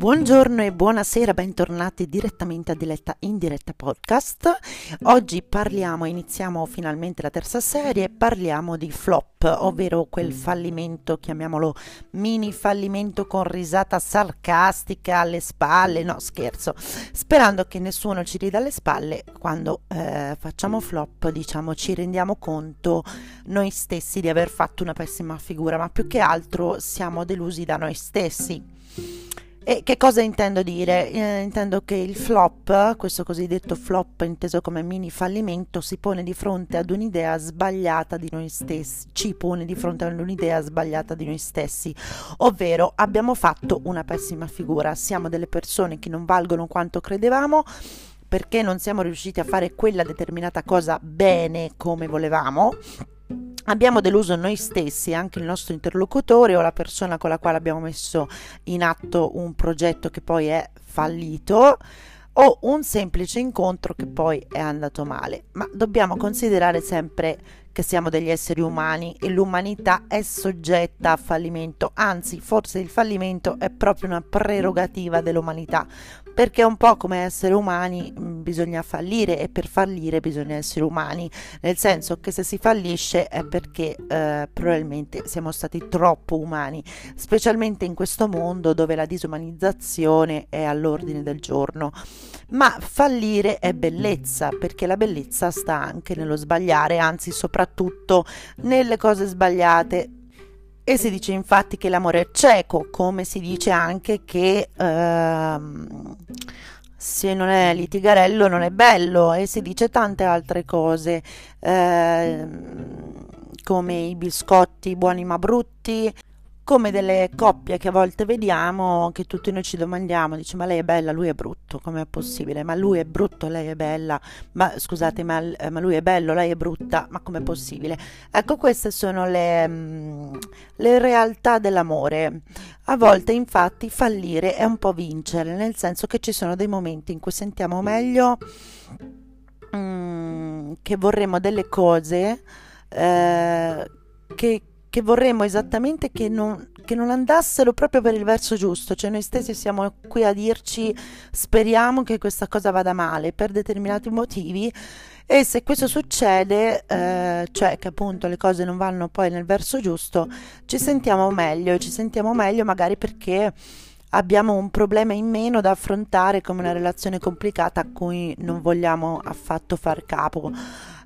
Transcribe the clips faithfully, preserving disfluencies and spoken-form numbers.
Buongiorno e buonasera, bentornati direttamente a Diletta in diretta podcast. Oggi parliamo, iniziamo finalmente la terza serie, parliamo di flop, ovvero quel fallimento, chiamiamolo mini fallimento con risata sarcastica alle spalle, no scherzo, sperando che nessuno ci rida alle spalle quando eh, facciamo flop, diciamo ci rendiamo conto noi stessi di aver fatto una pessima figura, ma più che altro siamo delusi da noi stessi. E che cosa intendo dire? Eh, intendo che il flop, questo cosiddetto flop inteso come mini fallimento, si pone di fronte ad un'idea sbagliata di noi stessi, ci pone di fronte ad un'idea sbagliata di noi stessi, ovvero abbiamo fatto una pessima figura, siamo delle persone che non valgono quanto credevamo, perché non siamo riusciti a fare quella determinata cosa bene come volevamo. Abbiamo deluso noi stessi, anche il nostro interlocutore o la persona con la quale abbiamo messo in atto un progetto che poi è fallito, o un semplice incontro che poi è andato male. Ma dobbiamo considerare sempre che siamo degli esseri umani e l'umanità è soggetta a fallimento, anzi forse il fallimento è proprio una prerogativa dell'umanità, perché un po' come esseri umani bisogna fallire e per fallire bisogna essere umani, nel senso che se si fallisce è perché eh, probabilmente siamo stati troppo umani, specialmente in questo mondo dove la disumanizzazione è all'ordine del giorno. Ma fallire è bellezza, perché la bellezza sta anche nello sbagliare, anzi soprattutto nelle cose sbagliate. E si dice infatti che l'amore è cieco, come si dice anche che ehm, se non è litigarello non è bello, e si dice tante altre cose ehm, come i biscotti buoni ma brutti, come delle coppie che a volte vediamo che tutti noi ci domandiamo, dice ma lei è bella, lui è brutto, com'è possibile? Ma lui è brutto, lei è bella, ma scusate, ma, ma lui è bello, lei è brutta, ma com'è possibile? Ecco, queste sono le, mh, le realtà dell'amore. A volte infatti fallire è un po' vincere, nel senso che ci sono dei momenti in cui sentiamo meglio mh, che vorremmo delle cose eh, che che vorremmo esattamente che non, che non andassero proprio per il verso giusto, cioè noi stessi siamo qui a dirci speriamo che questa cosa vada male per determinati motivi, e se questo succede, eh, cioè che appunto le cose non vanno poi nel verso giusto, ci sentiamo meglio, e ci sentiamo meglio magari perché abbiamo un problema in meno da affrontare, come una relazione complicata a cui non vogliamo affatto far capo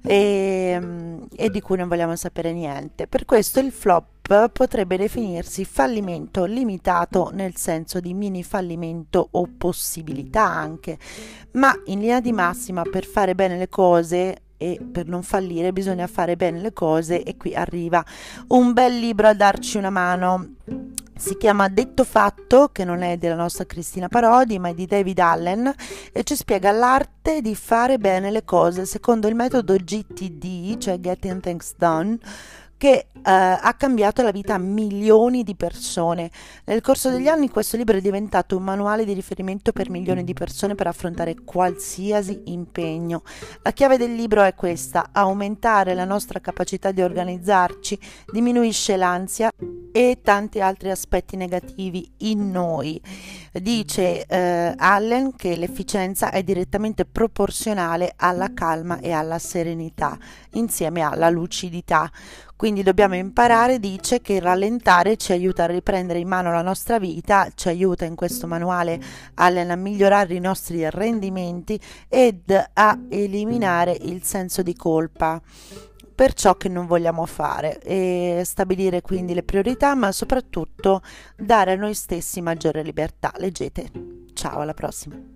e, e di cui non vogliamo sapere niente. Per questo il flop potrebbe definirsi fallimento limitato, nel senso di mini fallimento o possibilità anche, ma in linea di massima per fare bene le cose e per non fallire bisogna fare bene le cose, e qui arriva un bel libro a darci una mano. Si chiama Detto Fatto, che non è della nostra Cristina Parodi, ma è di David Allen, e ci spiega l'arte di fare bene le cose secondo il metodo G T D, cioè Getting Things Done, che eh, ha cambiato la vita a milioni di persone. Nel corso degli anni questo libro è diventato un manuale di riferimento per milioni di persone per affrontare qualsiasi impegno. La chiave del libro è questa: aumentare la nostra capacità di organizzarci, diminuisce l'ansia e tanti altri aspetti negativi in noi. Dice eh, Allen che l'efficienza è direttamente proporzionale alla calma e alla serenità, insieme alla lucidità. Quindi dobbiamo imparare, dice, che rallentare ci aiuta a riprendere in mano la nostra vita, ci aiuta in questo manuale Allen a migliorare i nostri rendimenti ed a eliminare il senso di colpa per ciò che non vogliamo fare, e stabilire quindi le priorità, ma soprattutto dare a noi stessi maggiore libertà. Leggete. Ciao, alla prossima.